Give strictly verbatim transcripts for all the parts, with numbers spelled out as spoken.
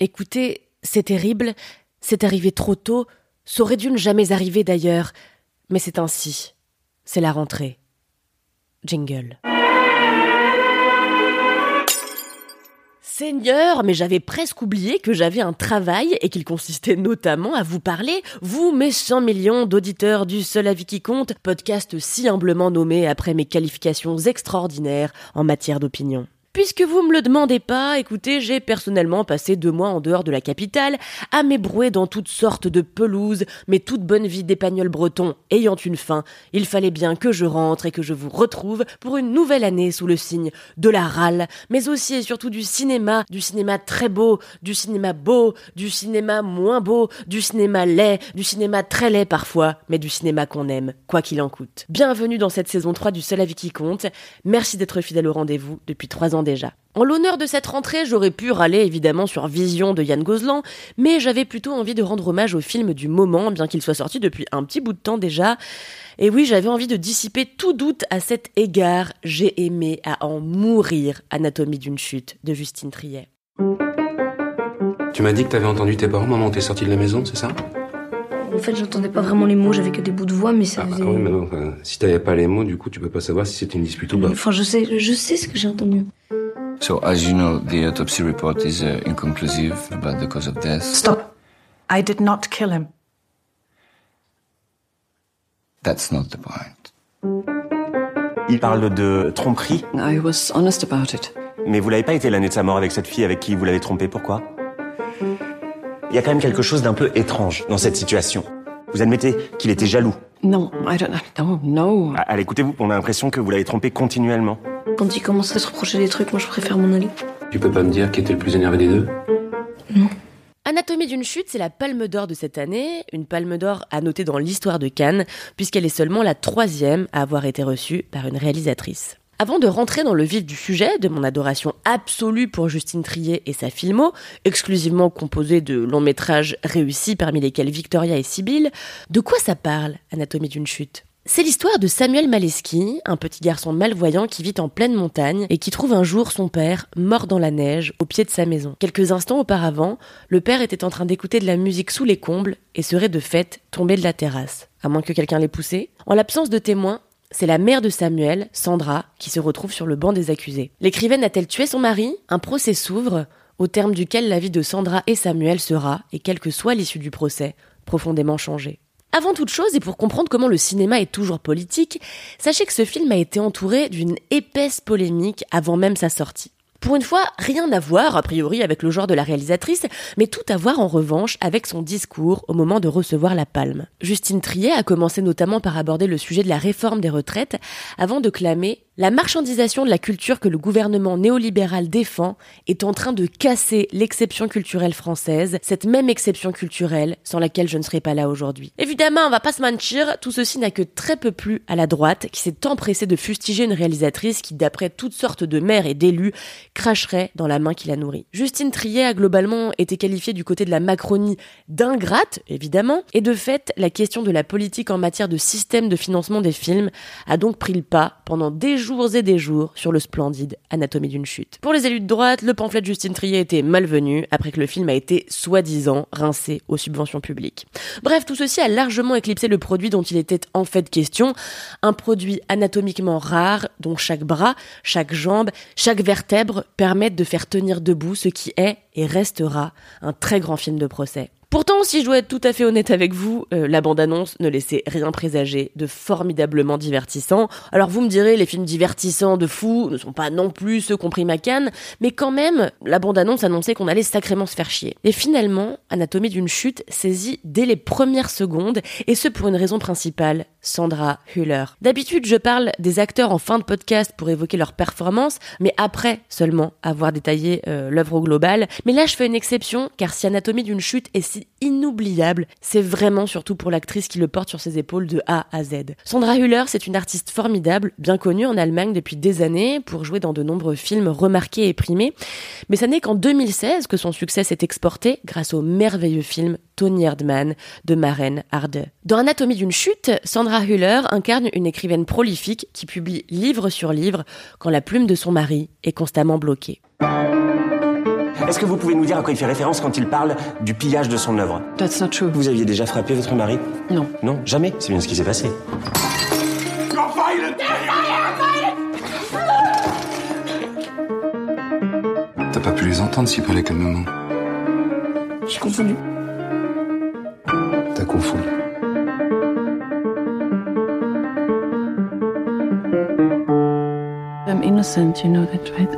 Écoutez, c'est terrible, c'est arrivé trop tôt, ça aurait dû ne jamais arriver d'ailleurs, mais c'est ainsi. C'est la rentrée. Jingle. Seigneur, mais j'avais presque oublié que j'avais un travail et qu'il consistait notamment à vous parler, vous mes cent millions d'auditeurs du Seul avis qui compte, podcast si humblement nommé après mes qualifications extraordinaires en matière d'opinion. Puisque vous me le demandez pas, écoutez, j'ai personnellement passé deux mois en dehors de la capitale, à m'ébrouer dans toutes sortes de pelouses, mais toute bonne vie d'épagneul breton ayant une fin, il fallait bien que je rentre et que je vous retrouve pour une nouvelle année sous le signe de la râle, mais aussi et surtout du cinéma, du cinéma très beau, du cinéma beau, du cinéma moins beau, du cinéma laid, du cinéma très laid parfois, mais du cinéma qu'on aime, quoi qu'il en coûte. Bienvenue dans cette saison trois du Seul avis qui compte, merci d'être fidèle au rendez-vous depuis trois ans déjà. En l'honneur de cette rentrée, j'aurais pu râler évidemment sur Vision de Yann Gozlan, mais j'avais plutôt envie de rendre hommage au film du moment, bien qu'il soit sorti depuis un petit bout de temps déjà. Et oui, j'avais envie de dissiper tout doute à cet égard. J'ai aimé à en mourir Anatomie d'une chute de Justine Triet. Tu m'as dit que t'avais entendu tes parents, maman, t'es sortie de la maison, c'est ça ? En fait, j'entendais pas vraiment les mots, j'avais que des bouts de voix, mais ça ah, faisait... Ah oui, mais non, enfin, si t'avais pas les mots, du coup, tu peux pas savoir si c'était une dispute ou pas. Enfin, je sais, je sais ce que j'ai entendu. So, as you know, the autopsy report is uh, inconclusive about the cause of death. Stop. I did not kill him. That's not the point. Il parle de tromperie. I was honest about it. Mais vous l'avez pas été l'année de sa mort avec cette fille avec qui vous l'avez trompé, pourquoi ? Il y a quand même quelque chose d'un peu étrange dans cette situation. Vous admettez qu'il était jaloux ? Non, I don't know. No. Allez, écoutez-vous, on a l'impression que vous l'avez trompé continuellement. Quand il commence à se reprocher des trucs, moi je préfère m'en aller. Tu peux pas me dire qui était le plus énervé des deux ? Non. Anatomie d'une chute, c'est la palme d'or de cette année, une palme d'or à noter dans l'histoire de Cannes, puisqu'elle est seulement la troisième à avoir été reçue par une réalisatrice. Avant de rentrer dans le vif du sujet, de mon adoration absolue pour Justine Triet et sa filmo, exclusivement composée de longs métrages réussis parmi lesquels Victoria et Sibylle, de quoi ça parle, Anatomie d'une chute ? C'est l'histoire de Samuel Maleski, un petit garçon malvoyant qui vit en pleine montagne et qui trouve un jour son père mort dans la neige au pied de sa maison. Quelques instants auparavant, le père était en train d'écouter de la musique sous les combles et serait de fait tombé de la terrasse, à moins que quelqu'un l'ait poussé. En l'absence de témoins, c'est la mère de Samuel, Sandra, qui se retrouve sur le banc des accusés. L'écrivaine a-t-elle tué son mari ? Un procès s'ouvre, au terme duquel la vie de Sandra et Samuel sera, et quelle que soit l'issue du procès, profondément changée. Avant toute chose, et pour comprendre comment le cinéma est toujours politique, sachez que ce film a été entouré d'une épaisse polémique avant même sa sortie. Pour une fois, rien à voir, a priori, avec le genre de la réalisatrice, mais tout à voir en revanche avec son discours au moment de recevoir la palme. Justine Triet a commencé notamment par aborder le sujet de la réforme des retraites, avant de clamer « La marchandisation de la culture que le gouvernement néolibéral défend est en train de casser l'exception culturelle française, cette même exception culturelle sans laquelle je ne serais pas là aujourd'hui. » Évidemment, on va pas se mentir, tout ceci n'a que très peu plu à la droite, qui s'est empressée de fustiger une réalisatrice qui, d'après toutes sortes de maires et d'élus, cracherait dans la main qui la nourrit. Justine Triet a globalement été qualifiée du côté de la Macronie d'ingrate, évidemment, et de fait, la question de la politique en matière de système de financement des films a donc pris le pas pendant des jours et des jours sur le splendide Anatomie d'une chute. Pour les élus de droite, le pamphlet de Justine Triet était malvenu après que le film a été soi-disant rincé aux subventions publiques. Bref, tout ceci a largement éclipsé le produit dont il était en fait question, un produit anatomiquement rare dont chaque bras, chaque jambe, chaque vertèbre permettent de faire tenir debout ce qui est et restera un très grand film de procès. Pourtant, si je dois être tout à fait honnête avec vous, euh, la bande-annonce ne laissait rien présager de formidablement divertissant. Alors vous me direz, les films divertissants de fous ne sont pas non plus ceux qu'on prime à Cannes, mais quand même, la bande-annonce annonçait qu'on allait sacrément se faire chier. Et finalement, Anatomie d'une chute saisit dès les premières secondes, et ce pour une raison principale, Sandra Hüller. D'habitude, je parle des acteurs en fin de podcast pour évoquer leur performance, mais après seulement avoir détaillé euh, l'œuvre au global. Mais là, je fais une exception, car si Anatomie d'une chute est si inoubliable, c'est vraiment surtout pour l'actrice qui le porte sur ses épaules de A à Z. Sandra Hüller, c'est une artiste formidable, bien connue en Allemagne depuis des années, pour jouer dans de nombreux films remarqués et primés. Mais ça n'est qu'en deux mille seize que son succès s'est exporté grâce au merveilleux film Toni Erdmann de Maren Ade. Dans Anatomie d'une chute, Sandra Hüller incarne une écrivaine prolifique qui publie livre sur livre quand la plume de son mari est constamment bloquée. Est-ce que vous pouvez nous dire à quoi il fait référence quand il parle du pillage de son œuvre ? That's not true. Vous aviez déjà frappé votre mari ? Non. Non, jamais ? C'est bien ce qui s'est passé. You're violent. You're violent. T'as pas pu les entendre s'ils parlaient calmement ? Je suis confondue. T'as confondu. I'm innocent, you know that, right?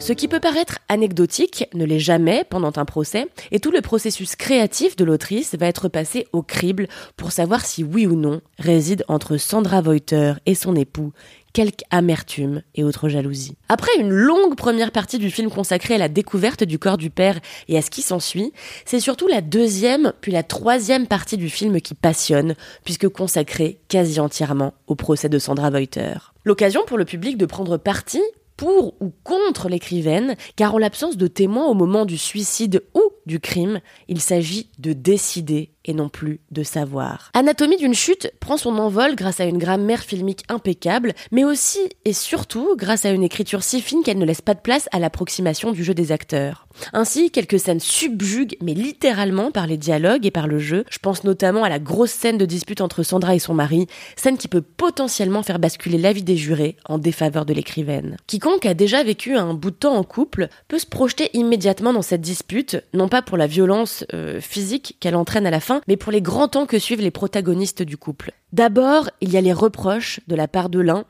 Ce qui peut paraître anecdotique ne l'est jamais pendant un procès, et tout le processus créatif de l'autrice va être passé au crible pour savoir si oui ou non réside entre Sandra Hüller et son époux quelque amertume et autre jalousie. Après une longue première partie du film consacrée à la découverte du corps du père et à ce qui s'ensuit, c'est surtout la deuxième puis la troisième partie du film qui passionne, puisque consacrée quasi entièrement au procès de Sandra Hüller. L'occasion pour le public de prendre parti pour ou contre l'écrivaine, car en l'absence de témoins au moment du suicide ou du crime, il s'agit de décider et non plus de savoir. Anatomie d'une chute prend son envol grâce à une grammaire filmique impeccable, mais aussi et surtout grâce à une écriture si fine qu'elle ne laisse pas de place à l'approximation du jeu des acteurs. Ainsi, quelques scènes subjuguent, mais littéralement par les dialogues et par le jeu. Je pense notamment à la grosse scène de dispute entre Sandra et son mari, scène qui peut potentiellement faire basculer l'avis des jurés en défaveur de l'écrivaine. Quiconque a déjà vécu un bout de temps en couple peut se projeter immédiatement dans cette dispute, non pas pour la violence euh, physique qu'elle entraîne à la fin, mais pour les grands temps que suivent les protagonistes du couple. D'abord, il y a les reproches de la part de l'un,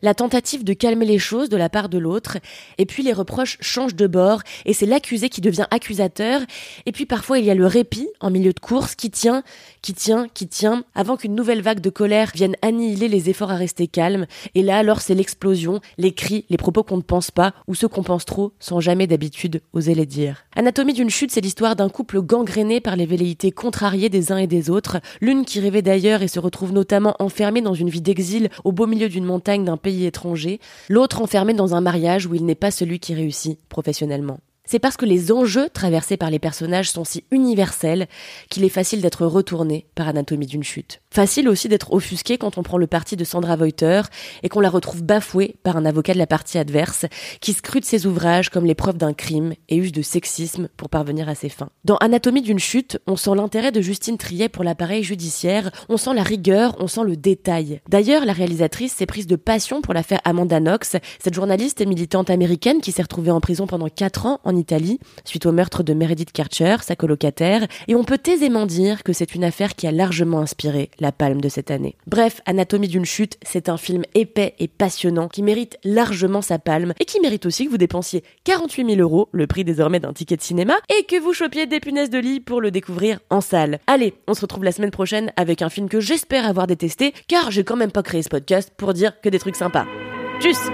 la tentative de calmer les choses de la part de l'autre, et puis les reproches changent de bord, et c'est l'accusé qui devient accusateur, et puis parfois il y a le répit en milieu de course qui tient, qui tient, qui tient, avant qu'une nouvelle vague de colère vienne annihiler les efforts à rester calme, et là alors c'est l'explosion, les cris, les propos qu'on ne pense pas, ou ceux qu'on pense trop, sans jamais d'habitude oser les dire. Anatomie d'une chute, c'est l'histoire d'un couple gangréné par les velléités contrariées des uns et des autres, l'une qui rêvait d'ailleurs et se retrouve notamment enfermée dans une vie d'exil au beau milieu d'une montagne d'un pays étranger, l'autre enfermée dans un mariage où il n'est pas celui qui réussit professionnellement. C'est parce que les enjeux traversés par les personnages sont si universels qu'il est facile d'être retourné par Anatomie d'une chute. Facile aussi d'être offusqué quand on prend le parti de Sandra Hüller et qu'on la retrouve bafouée par un avocat de la partie adverse qui scrute ses ouvrages comme les preuves d'un crime et use de sexisme pour parvenir à ses fins. Dans Anatomie d'une chute, on sent l'intérêt de Justine Triet pour l'appareil judiciaire, on sent la rigueur, on sent le détail. D'ailleurs, la réalisatrice s'est prise de passion pour l'affaire Amanda Knox, cette journaliste et militante américaine qui s'est retrouvée en prison pendant quatre ans en Italie, suite au meurtre de Meredith Kercher, sa colocataire, et on peut aisément dire que c'est une affaire qui a largement inspiré la palme de cette année. Bref, Anatomie d'une chute, c'est un film épais et passionnant qui mérite largement sa palme et qui mérite aussi que vous dépensiez quarante-huit mille euros, le prix désormais d'un ticket de cinéma, et que vous chopiez des punaises de lit pour le découvrir en salle. Allez, on se retrouve la semaine prochaine avec un film que j'espère avoir détesté, car j'ai quand même pas créé ce podcast pour dire que des trucs sympas. Tchuss !